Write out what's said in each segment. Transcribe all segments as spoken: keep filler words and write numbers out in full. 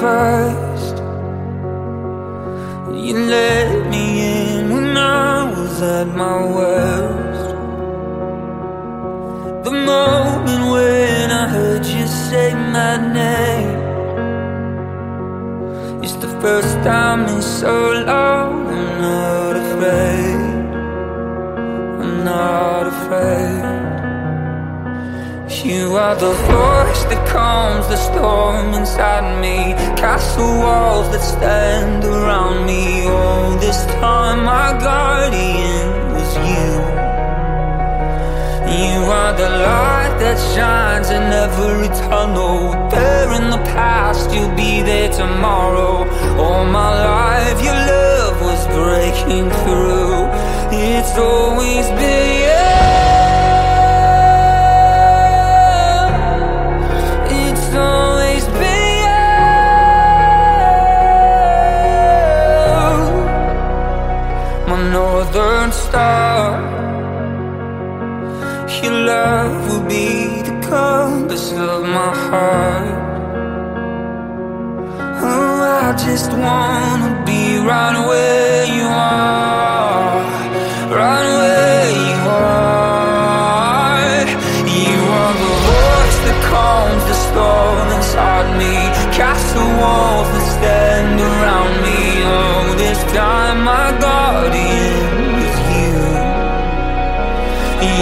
first. You let me in when I was at my worst. The moment when I heard you say my name, it's the first time in so long. I'm not afraid, I'm not afraid. You are the voice that calms the storm inside me, castle walls that stand around me. Oh, this time my guardian was you. You are the light that shines in every tunnel. There in the past, you'll be there tomorrow. All my life, your love was breaking through. It's always been you. It's always been you. My northern star. Your love will be the compass of my heart. Oh, I just wanna be right where you are, right where you are. You are the voice that calms the storm inside me, castle walls that stand around me. Oh, this time my guardian is you.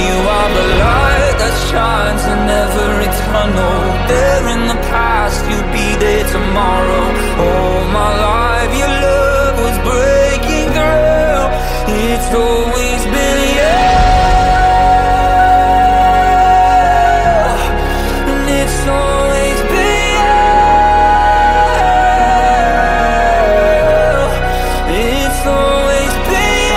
You are the light that shines in every tunnel. There in the past, you'll be there tomorrow. All my life, your love was breaking through. It's always been you, and it's always been you. It's always been you.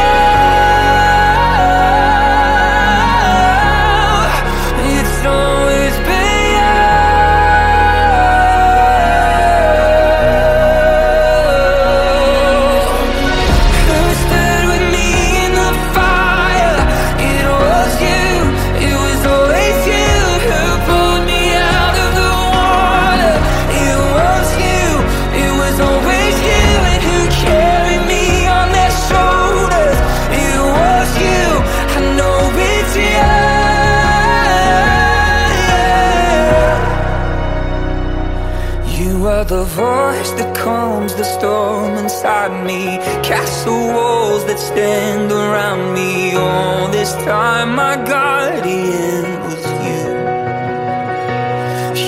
The voice that calms the storm inside me, castle walls that stand around me. All this time my guardian was you.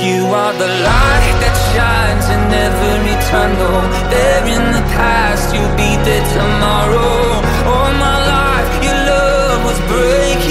You are the light that shines in every tunnel. There in the past, you'll be there tomorrow. All my life, your love was breaking.